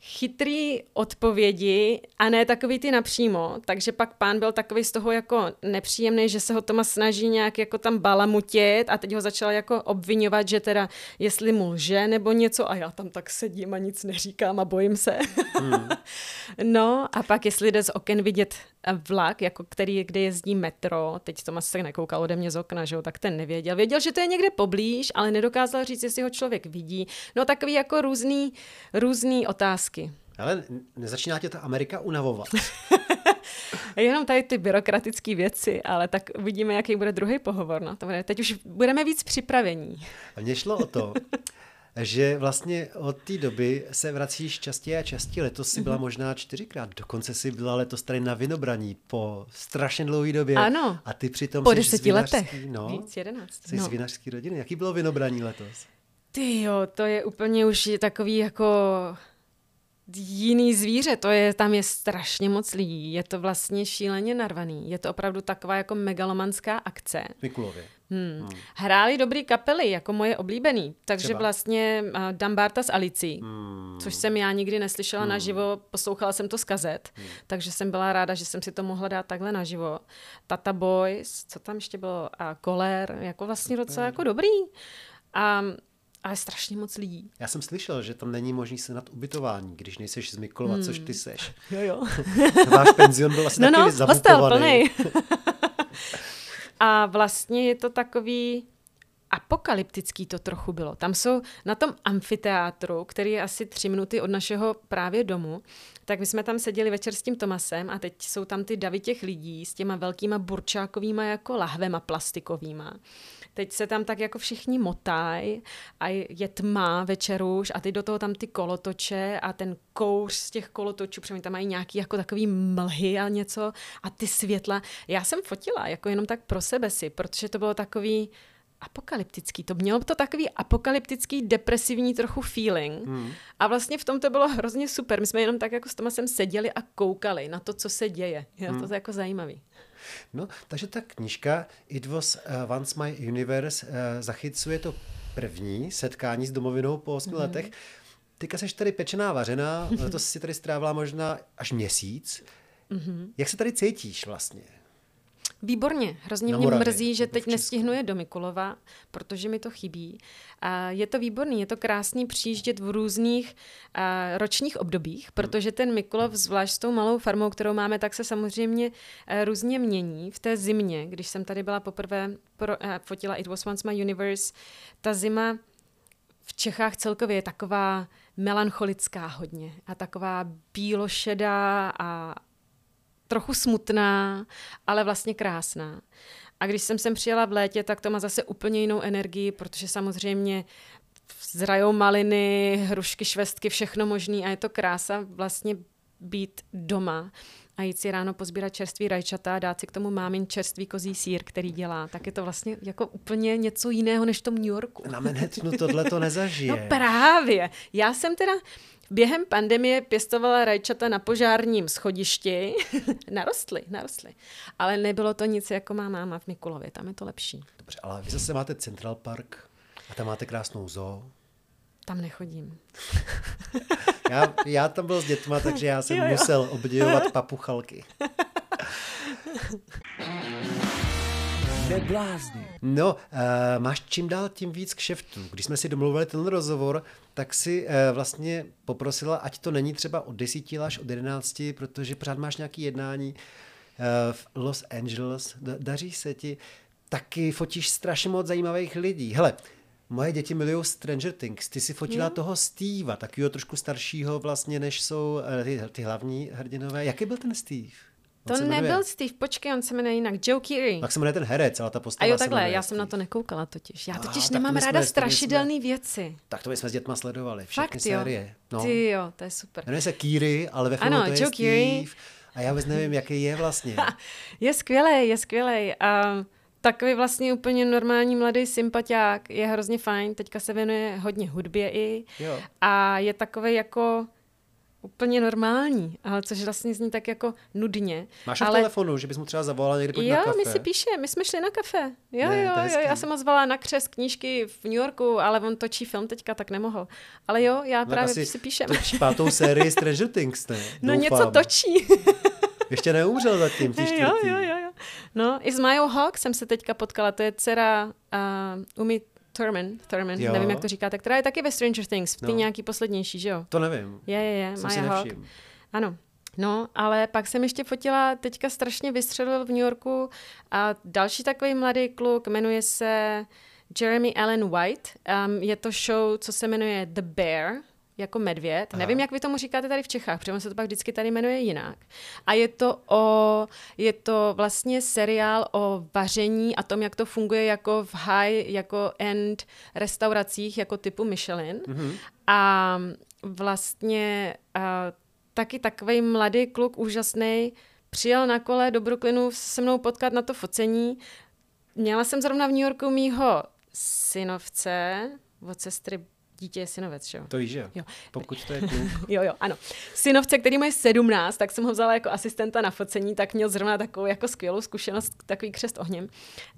chytrý odpovědi a ne takový ty napřímo, takže pak pán byl takový z toho jako nepříjemný, že se ho Tomas snaží nějak jako tam balamutit a teď ho začal jako obvinovat, že teda jestli mu lže nebo něco a já tam tak sedím a nic neříkám a bojím se. Hmm. No a pak jestli jde z oken vidět vlak, jako který, kde jezdí metro, teď Tomas se nekoukal ode mě z okna, že jo, tak ten nevěděl. Věděl, že to je někde poblíž, ale nedokázal říct, jestli ho člověk vidí. No takový jako různý, různý otázky. Ale nezačíná tě ta Amerika unavovat. Jenom tady ty byrokratické věci, ale tak uvidíme, jaký bude druhý pohovor. No, to bude, teď už budeme víc připravení. Mně šlo o to, že vlastně od té doby se vracíš častěji a častěji. Letos si byla možná čtyřikrát. Dokonce si byla letos tady na Vinobraní po strašně dlouhé době. Ano, a ty přitom po deseti letech. No, víc, jedenáct. Jsi no. z vinařský rodiny. Jaký bylo Vinobraní letos? Ty jo, to je úplně už takový jako... jiný zvíře, to je, tam je strašně moc lidí, je to vlastně šíleně narvaný, je to opravdu taková jako megalomanská akce. Mikulově. Hmm. Hmm. Hráli dobrý kapely, jako moje oblíbený, takže Třeba. vlastně uh, Dambarta s Alicí, hmm. což jsem já nikdy neslyšela hmm. naživo, poslouchala jsem to z kazet, hmm. takže jsem byla ráda, že jsem si to mohla dát takhle naživo. Tata Boys, co tam ještě bylo, a Koler, jako vlastně Super. docela jako dobrý. A ale strašně moc lidí. Já jsem slyšel, že tam není možný sehnat ubytování, když nejseš z Mikulova, hmm. což ty seš. Jo, jo. Váš penzion byl asi no, taky no, zabukovaný. Hostel plnej. A vlastně je to takový apokalyptický to trochu bylo. Tam jsou na tom amfiteátru, který je asi tři minuty od našeho právě domu, tak my jsme tam seděli večer s tím Tomasem a teď jsou tam ty davy těch lidí s těma velkýma burčákovýma jako lahvema plastikovýma. Teď se tam tak jako všichni motají a je tma večer už a teď do toho tam ty kolotoče a ten kouř z těch kolotočů, protože tam mají nějaký jako takový mlhy a něco a ty světla. Já jsem fotila jako jenom tak pro sebe si, protože to bylo takový apokalyptický. To mělo to takový apokalyptický, depresivní trochu feeling. Hmm. A vlastně v tom to bylo hrozně super. My jsme jenom tak jako s Tomasem seděli a koukali na to, co se děje. Je hmm. to jako zajímavý. No, takže ta knížka It was once my universe zachycuje to první setkání s domovinou po osmi hmm. letech. Teďka seš tady pečená, vařená, letos si tady strávila možná až měsíc. Hmm. Jak se tady cítíš vlastně? Výborně, hrozně mě mrzí, že teď nestihnu je do Mikulova, protože mi to chybí. Je to výborný, je to krásný přijíždět v různých ročních obdobích, protože ten Mikulov, zvlášť s tou malou farmou, kterou máme, tak se samozřejmě různě mění. V té zimě, když jsem tady byla poprvé, fotila It was once my universe, ta zima v Čechách celkově je taková melancholická hodně a taková bílošedá a trochu smutná, ale vlastně krásná. A když jsem sem přijela v létě, tak to má zase úplně jinou energii, protože samozřejmě zrajou maliny, hrušky, švestky, všechno možný a je to krása vlastně být doma a jít si ráno pozbírat čerstvý rajčata a dát si k tomu mámin čerstvý kozí sýr, který dělá. Tak je to vlastně jako úplně něco jiného než v tom New Yorku. Na Manhattanu tohle to nezažije. No právě. Já jsem teda během pandemie pěstovala rajčata na požárním schodišti. narostly, narostly. Ale nebylo to nic, jako má máma v Mikulově. Tam je to lepší. Dobře, ale vy zase máte Central Park a tam máte krásnou zoo. Tam nechodím. já, já tam byl s dětma, takže já jsem jo, jo. musel obdivovat papuchalky. No, uh, máš čím dál tím víc kšeftů. Když jsme si domluvili ten rozhovor, tak si uh, vlastně poprosila, ať to není třeba od desíti až od jedenácti, protože pořád máš nějaké jednání uh, v Los Angeles. Da- daří se ti. Taky fotíš strašně moc zajímavých lidí. Hele, moje děti milují Stranger Things. Ty si fotila mm. toho Steva, takového trošku staršího vlastně, než jsou ty, ty hlavní hrdinové. Jaký byl ten Steve? On to nebyl jmenuje. Steve, počkej, on se jmenuje jinak. Joe Keery. Tak se jmenuje ten herec, ale ta postava. A jo, takhle, já jsem na to nekoukala totiž. Já totiž ah, nemám ráda strašidelné věci. Tak to my jsme s dětma sledovali, všechny Fakt, série. No. Ty jo, to je super. Jmenuje se Keery, ale ve filmu ano, to je Joe Steve. Keery. A já vůbec nevím, jaký je vlastně. je skvělej, je skvělej. Um, Takový vlastně úplně normální mladý sympatiák, je hrozně fajn, teďka se věnuje hodně hudbě i jo. a je takovej jako úplně normální, ale což vlastně zní tak jako nudně. Máš ale... v telefonu, že bys mu třeba zavolala někdy pojď na kafe? Jo, my si píše, my jsme šli na kafe. Jo, ne, jo, jo, já jsem ho zvala na křest knížky v New Yorku, ale on točí film teďka, tak nemohl. Ale jo, já no, právě si píšem. Točí pátou sérii Stranger Things, ne? No něco točí. Ještě neumřel zatím, ty čtvrtý. Jo, jo, jo, jo. No, i s Majou Hawk jsem se teďka potkala, to je dcera uh, Umi Thurman, Thurman nevím, jak to říkáte, která je taky ve Stranger Things, ty no. nějaký poslednější, že jo? To nevím. Je, je, je, Maja Hawk. Ano, no, ale pak jsem ještě fotila, teďka strašně vystřelil v New Yorku a další takový mladý kluk, jmenuje se Jeremy Allen White, um, je to show, co se jmenuje The Bear, jako medvěd. Aha. Nevím, jak vy tomu říkáte tady v Čechách, protože on se to pak vždycky tady jmenuje jinak. A je to, o, je to vlastně seriál o vaření a tom, jak to funguje jako v high, jako end restauracích, jako typu Michelin. Mm-hmm. A vlastně a, taky takovej mladý kluk, úžasnej, přijel na kole do Brooklynu se mnou potkat na to focení. Měla jsem zrovna v New Yorku mýho synovce od sestry. Dítě je synovec, že jo? To víš, že jo. Pokud to je kluk. jo, jo, ano. Synovce, který má sedmnáct, tak jsem ho vzala jako asistenta na focení, tak měl zrovna takovou jako skvělou zkušenost, takový křest ohněm.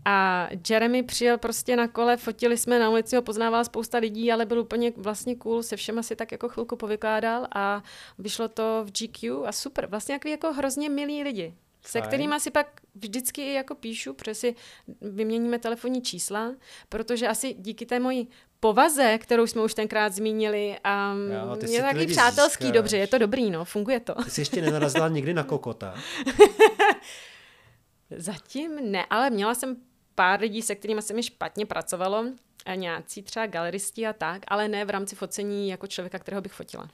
A Jeremy přijel prostě na kole, fotili jsme na ulici, ho poznávala spousta lidí, ale byl úplně vlastně cool, se všema si tak jako chvilku povykládal a vyšlo to v G Q a super. Vlastně jako hrozně milí lidi. se kterými si pak vždycky jako píšu, protože si vyměníme telefonní čísla, protože asi díky té mojí povaze, kterou jsme už tenkrát zmínili, a jo, je taky přátelský, získáš. Dobře, je to dobrý, no, funguje to. Ty jsi ještě nenarazila nikdy na kokota? Zatím ne, ale měla jsem pár lidí, se kterými se mi špatně pracovalo, nějací třeba galeristi a tak, ale ne v rámci focení jako člověka, kterého bych fotila.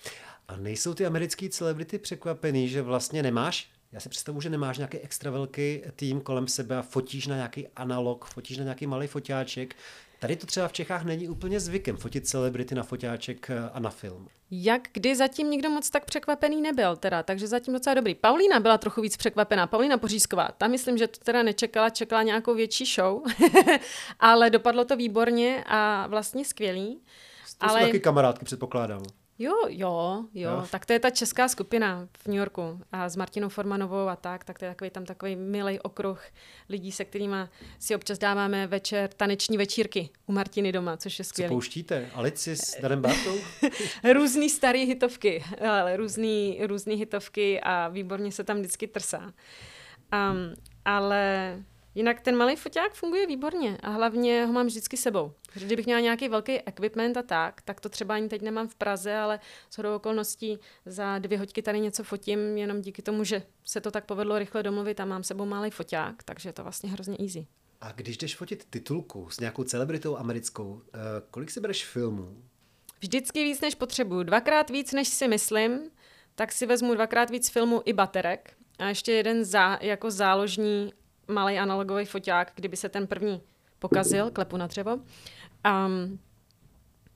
A nejsou ty americký celebrity překvapený, že vlastně nemáš, já si představuji, že nemáš nějaký extra velký tým kolem sebe a fotíš na nějaký analog, fotíš na nějaký malý foťáček. Tady to třeba v Čechách není úplně zvykem fotit celebrity na foťáček a na film. Jak kdy zatím nikdo moc tak překvapený nebyl teda, takže zatím docela dobrý. Paulína byla trochu víc překvapená, Paulína Pořízková. Ta myslím, že to teda nečekala, čekala nějakou větší show, ale dopadlo to výborně a vlastně skvělý. To ale... jsou taky kamarádky, předpokládám. Jo, jo, jo, no. Tak to je ta česká skupina v New Yorku a s Martinou Formanovou a tak, tak to je takový, tam takový milej okruh lidí, se kterými si občas dáváme večer taneční večírky u Martiny doma, což je skvělý. Co pouštíte? Alici s Darem Bartou? Různý starý hitovky, ale různý, různý hitovky a výborně se tam vždycky trsá. Um, ale... Jinak ten malý foťák funguje výborně a hlavně ho mám vždycky sebou. Kdybych měla nějaký velký equipment a tak, tak to třeba ani teď nemám v Praze, ale shodou okolností za dvě hoďky tady něco fotím, jenom díky tomu, že se to tak povedlo rychle domluvit a mám sebou malý foťák, takže je to vlastně hrozně easy. A když jdeš fotit titulku s nějakou celebritou americkou, kolik si bereš filmů? Vždycky víc, než potřebuju. Dvakrát víc, než si myslím, tak si vezmu dvakrát víc filmů i baterek a ještě jeden zá, jako záložní malý analogový foťák, kdyby se ten první pokazil, klepu na dřevo. Um,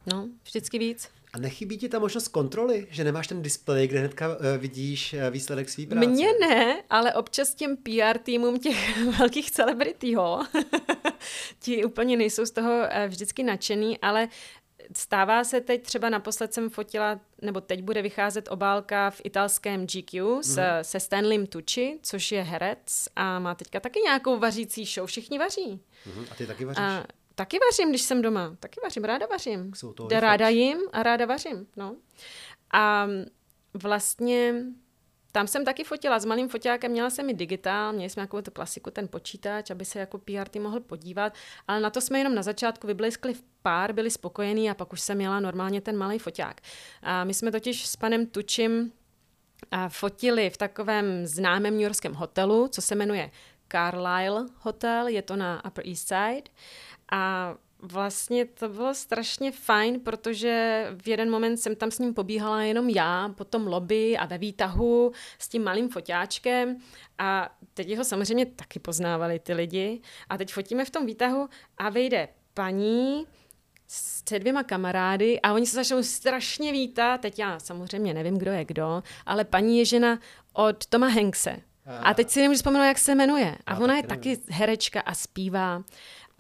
no, vždycky víc. A nechybí ti ta možnost kontroly, že nemáš ten displej, kde hnedka vidíš výsledek svý práce? Mně ne, ale občas těm P R týmům těch velkých celebrityho, ti úplně nejsou z toho vždycky nadšený, ale stává se teď, třeba naposled jsem fotila, nebo teď bude vycházet obálka v italském G Q s, mm. se Stanleym Tucci, což je herec a má teďka taky nějakou vařící show. Všichni vaří. Mm. A ty taky vaříš? A, taky vařím, když jsem doma. Taky vařím, ráda vařím. Ráda jim a ráda vařím. No. A vlastně tam jsem taky fotila s malým foťákem, měla jsem i digitál, měli jsme nějakou tu klasiku, ten počítač, aby se jako P R tým mohl podívat, ale na to jsme jenom na začátku vybleskli v pár, byli spokojení a pak už jsem měla normálně ten malý foťák. A my jsme totiž s panem Tučím fotili v takovém známém newyorském hotelu, co se jmenuje Carlyle Hotel, je to na Upper East Side a vlastně to bylo strašně fajn, protože v jeden moment jsem tam s ním pobíhala jenom já, po tom lobby a ve výtahu s tím malým foťáčkem a teď ho samozřejmě taky poznávali ty lidi a teď fotíme v tom výtahu a vejde paní s dvěma kamarády a oni se začnou strašně vítat, teď já samozřejmě nevím, kdo je kdo, ale paní je žena od Toma Hankse a teď si nemůžu vzpomenout, jak se jmenuje a ona je taky herečka a zpívá.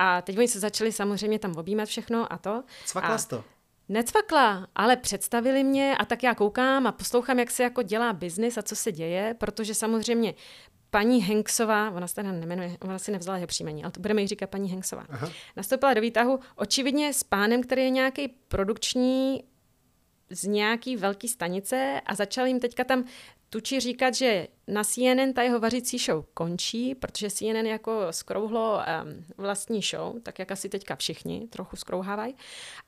A teď oni se začali samozřejmě tam objímat všechno a to. Cvakla jsi to? Necvakla, ale představili mě a tak já koukám a poslouchám, jak se jako dělá biznis a co se děje, protože samozřejmě paní Hanksová, ona se teda nemenuje, ona si nevzala jeho příjmení, ale to budeme jí říkat paní Hanksová, aha, nastoupila do výtahu očividně s pánem, který je nějaký produkční z nějaký velký stanice a začal jim teďka tam Tuči říkat, že na C N N ta jeho vařící show končí, protože C N N jako skrouhlo um, vlastní show, tak jak asi teďka všichni trochu skrouhávají.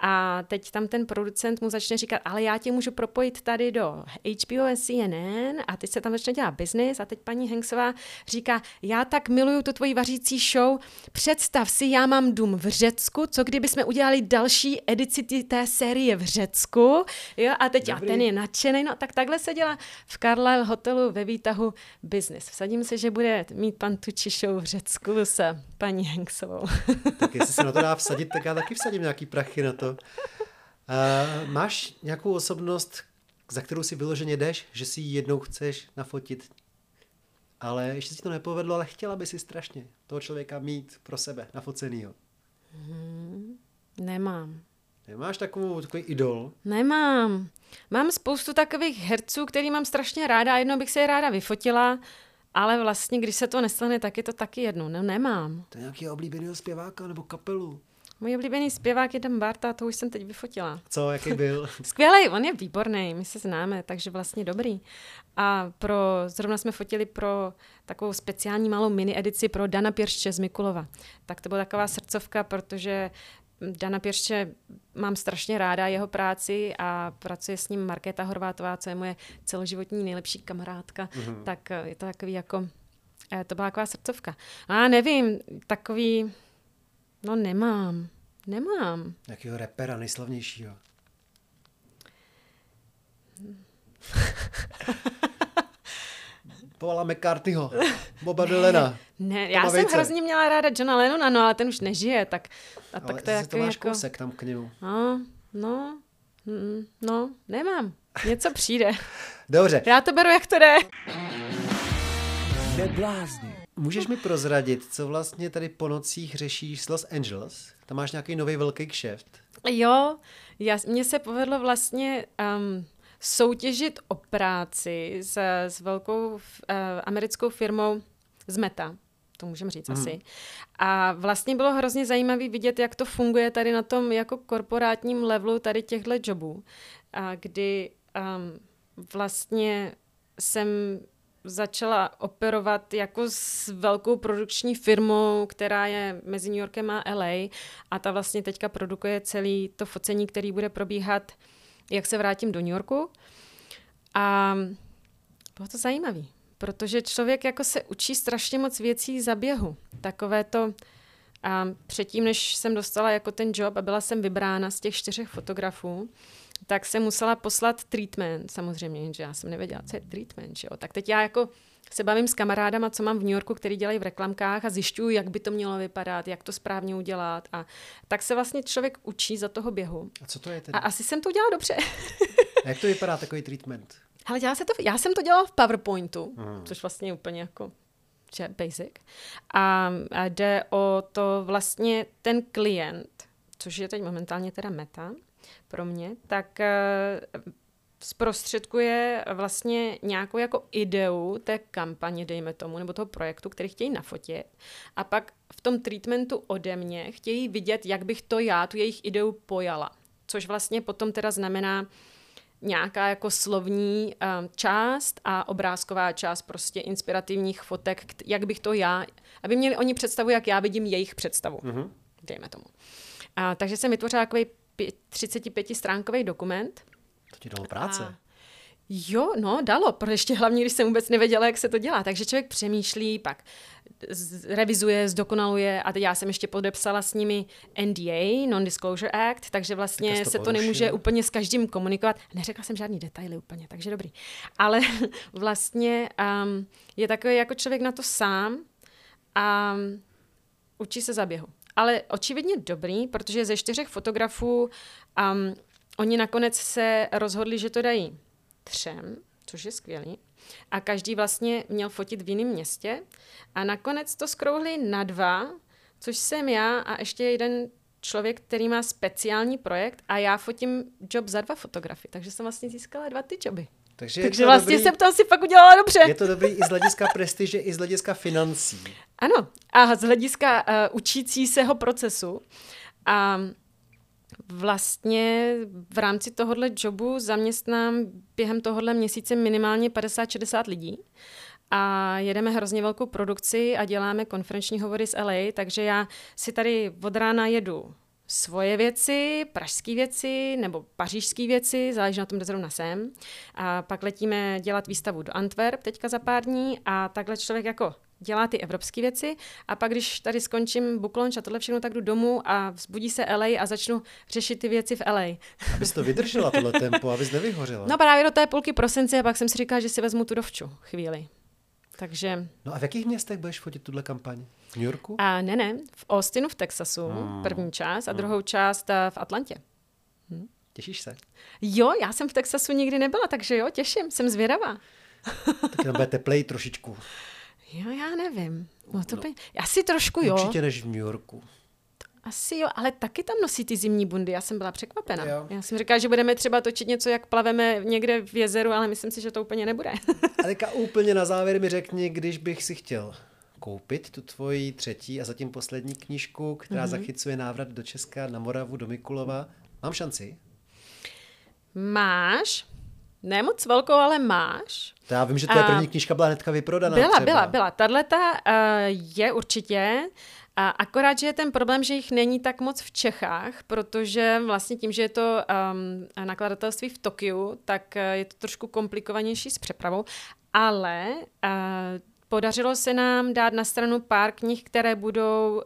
A teď tam ten producent mu začne říkat, ale já tě můžu propojit tady do H B O a C N N a teď se tam začne dělat biznis a teď paní Hanksová říká, já tak miluju tu tvoji vařící show, představ si, já mám dům v Řecku, co kdyby jsme udělali další edici té série v Řecku, jo, a teď dobrý. A ten je nadšený, no tak takhle se dělá v Karla hotelu ve výtahu business. Vsadím se, že bude mít pan Tucci show v Řecku s paní Hanksovou. Tak jestli se na to dá vsadit, tak já taky vsadím nějaký prachy na to. Uh, máš nějakou osobnost, za kterou si vyloženě jdeš, že si jednou chceš nafotit, ale ještě si to nepovedlo, ale chtěla by si strašně toho člověka mít pro sebe nafocenýho? Hmm, nemám. Máš takovou, takový idol? Nemám. Mám spoustu takových herců, který mám strašně ráda a jednou bych se je ráda vyfotila, ale vlastně, když se to nestane, tak je to taky jednou. No, nemám. To je nějaký oblíbený zpěváka nebo kapelu? Můj oblíbený zpěvák je Dan Barta, to už jsem teď vyfotila. Co, jaký byl? Skvělej, on je výborný, my se známe, takže vlastně dobrý. A pro, zrovna jsme fotili pro takovou speciální malou mini edici pro Dana Piršče z Mikulova. Tak to byla taková srdcovka, protože Dana Piršče mám strašně ráda, jeho práci, a pracuje s ním Markéta Horvátová, co je moje celoživotní nejlepší kamarádka. Mm-hmm. Tak je to takový jako, to byla taková srdcovka. A nevím, takový... No nemám, nemám. Jakýho repera nejslavnějšího? Paula McCartneyho, Boba Dylana. Ne, ne já jsem hrozně měla ráda Johna Lennona, no ale ten už nežije, tak... A ale tak to, je to máš jako... kousek tam k němu. No, no, no, nemám. Něco přijde. Dobře. Já to beru, jak to jde. Neblázni. Můžeš mi prozradit, co vlastně tady po nocích řešíš s Los Angeles? Tam máš nějaký nový velký kšeft? Jo, já, mně se povedlo vlastně um, soutěžit o práci s, s velkou uh, americkou firmou z Meta, to můžeme říct hmm. asi. A vlastně bylo hrozně zajímavé vidět, jak to funguje tady na tom jako korporátním levelu tady těchto jobů, a kdy um, vlastně jsem... začala operovat jako s velkou produkční firmou, která je mezi New Yorkem a el ej, a ta vlastně teďka produkuje celý to focení, který bude probíhat, jak se vrátím do New Yorku. A bylo to zajímavé, protože člověk jako se učí strašně moc věcí za běhu. Takové to, a předtím, než jsem dostala jako ten job a byla jsem vybrána z těch čtyřech fotografů, tak jsem musela poslat treatment, samozřejmě, že já jsem nevěděla, co je treatment, že jo. Tak teď já jako se bavím s kamarádama, co mám v New Yorku, který dělají v reklamkách, a zjišťuju, jak by to mělo vypadat, jak to správně udělat, a tak se vlastně člověk učí za toho běhu. A co to je tedy? A asi jsem to udělala dobře. A jak to vypadá takový treatment? Ale já, se to, já jsem to dělala v PowerPointu, hmm. což vlastně úplně jako basic. A, a jde o to vlastně ten klient, což je teď momentálně teda Meta, pro mě, tak zprostředkuje vlastně nějakou jako ideu té kampaně, dejme tomu, nebo toho projektu, který chtějí nafotit. A pak v tom treatmentu ode mě chtějí vidět, jak bych to já, tu jejich ideu pojala. Což vlastně potom teda znamená nějaká jako slovní um, část a obrázková část prostě inspirativních fotek, jak bych to já, aby měli oni představu, jak já vidím jejich představu. Mm-hmm. Dejme tomu. A, takže jsem vytvořila takový třicetipětistránkový dokument. To ti dalo práce. A jo, no, dalo, protože ještě hlavně, když jsem vůbec nevěděla, jak se to dělá. Takže člověk přemýšlí, pak z- revizuje, zdokonaluje, a teď já jsem ještě podepsala s nimi en dé á, Non-Disclosure Act, takže vlastně to se to porušil. Nemůže úplně s každým komunikovat. Neřekla jsem žádný detaily úplně, takže dobrý. Ale vlastně um, je takový jako člověk na to sám a um, učí se za běhu. Ale očividně dobrý, protože ze čtyřech fotografů um, oni nakonec se rozhodli, že to dají třem, což je skvělý. A každý vlastně měl fotit v jiném městě. A nakonec to skrouhli na dva, což jsem já a ještě jeden člověk, který má speciální projekt, a já fotím job za dva fotografy. Takže jsem vlastně získala dva ty joby. Takže, Takže vlastně dobrý, jsem to asi pak udělala dobře. Je to dobrý i z hlediska prestiže, i z hlediska financí. Ano, a z hlediska uh, učící seho procesu. A vlastně v rámci tohohle jobu zaměstnám během tohohle měsíce minimálně padesát šedesát lidí. A jedeme hrozně velkou produkci a děláme konferenční hovory z el ej, takže já si tady od rána jedu svoje věci, pražské věci nebo pařížské věci, záleží na tom, kde zrovna jsem. A pak letíme dělat výstavu do Antwerp teďka za pár dní, a takhle člověk jako dělá ty evropské věci, a pak, když tady skončím book launch a tohle všechno, tak jdu domů a vzbudí se el ej a začnu řešit ty věci v el ej. Abys to vydržela, tohle tempo, abys nevyhořela. No právě do té půlky prosince, a pak jsem si říkala, že si vezmu tu dovču chvíli. Takže... No a v jakých městech budeš fotit tuhle kampaň? V New Yorku? A ne, ne. V Austinu, v Texasu, hmm. první část, a druhou část v Atlantě. Hm? Těšíš se? Jo, já jsem v Texasu nikdy nebyla, takže jo, těším, jsem zvědavá. Tak tam bude teplej trošičku. Jo, já nevím. No to no, by... Asi trošku, jo. Určitě než v New Yorku. Asi jo, ale taky tam nosí ty zimní bundy. Já jsem byla překvapena. Jo. Já jsem říkala, že budeme třeba točit něco, jak plaveme někde v jezeru, ale myslím si, že to úplně nebude. A teďka úplně na závěr mi řekni, když bych si chtěl koupit tu tvoji třetí a zatím poslední knížku, která mm-hmm. zachycuje návrat do Česka, na Moravu, do Mikulova. Mám šanci? Máš. Ne moc velkou, ale máš. To já vím, že tvoje první knížka byla hnedka vyprodaná. Byla, třeba. byla, byla. Tadleta uh, je určitě. A akorát, že je ten problém, že jich není tak moc v Čechách, protože vlastně tím, že je to um, nakladatelství v Tokiu, tak je to trošku komplikovanější s přepravou, ale uh, podařilo se nám dát na stranu pár knih, které budou uh,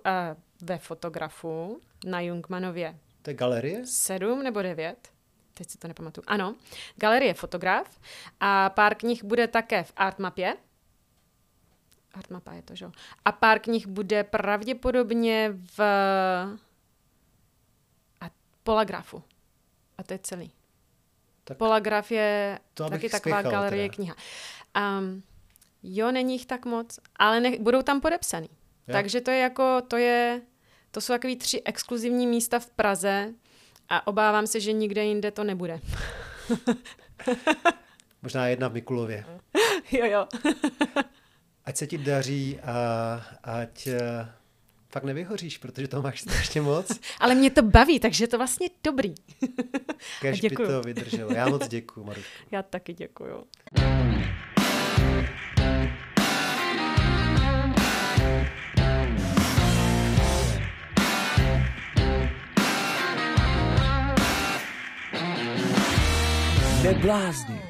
ve Fotografu na Jungmanově. To je galerie? Sedm nebo devět. Teď si to nepamatuju. Ano, galerie Fotograf a pár knih bude také v Artmapě. Artmapa je to, že? A pár knih bude pravděpodobně v a Polagrafu. A to je celý. Tak Polagraf je taky taková galerie teda. Kniha. Um, jo, není jich tak moc, ale nech, budou tam podepsaný. Ja. Takže to je jako, to je, to jsou takový tři exkluzivní místa v Praze a obávám se, že nikde jinde to nebude. Možná jedna v Mikulově. Jo, jo. Ať se ti daří a ať a, fakt nevyhoříš, protože toho máš strašně moc. Ale mě to baví, takže je to vlastně dobrý. Kež by to vydrželo. Já moc děkuju, Marušku. Já taky děkuju. Neblázni.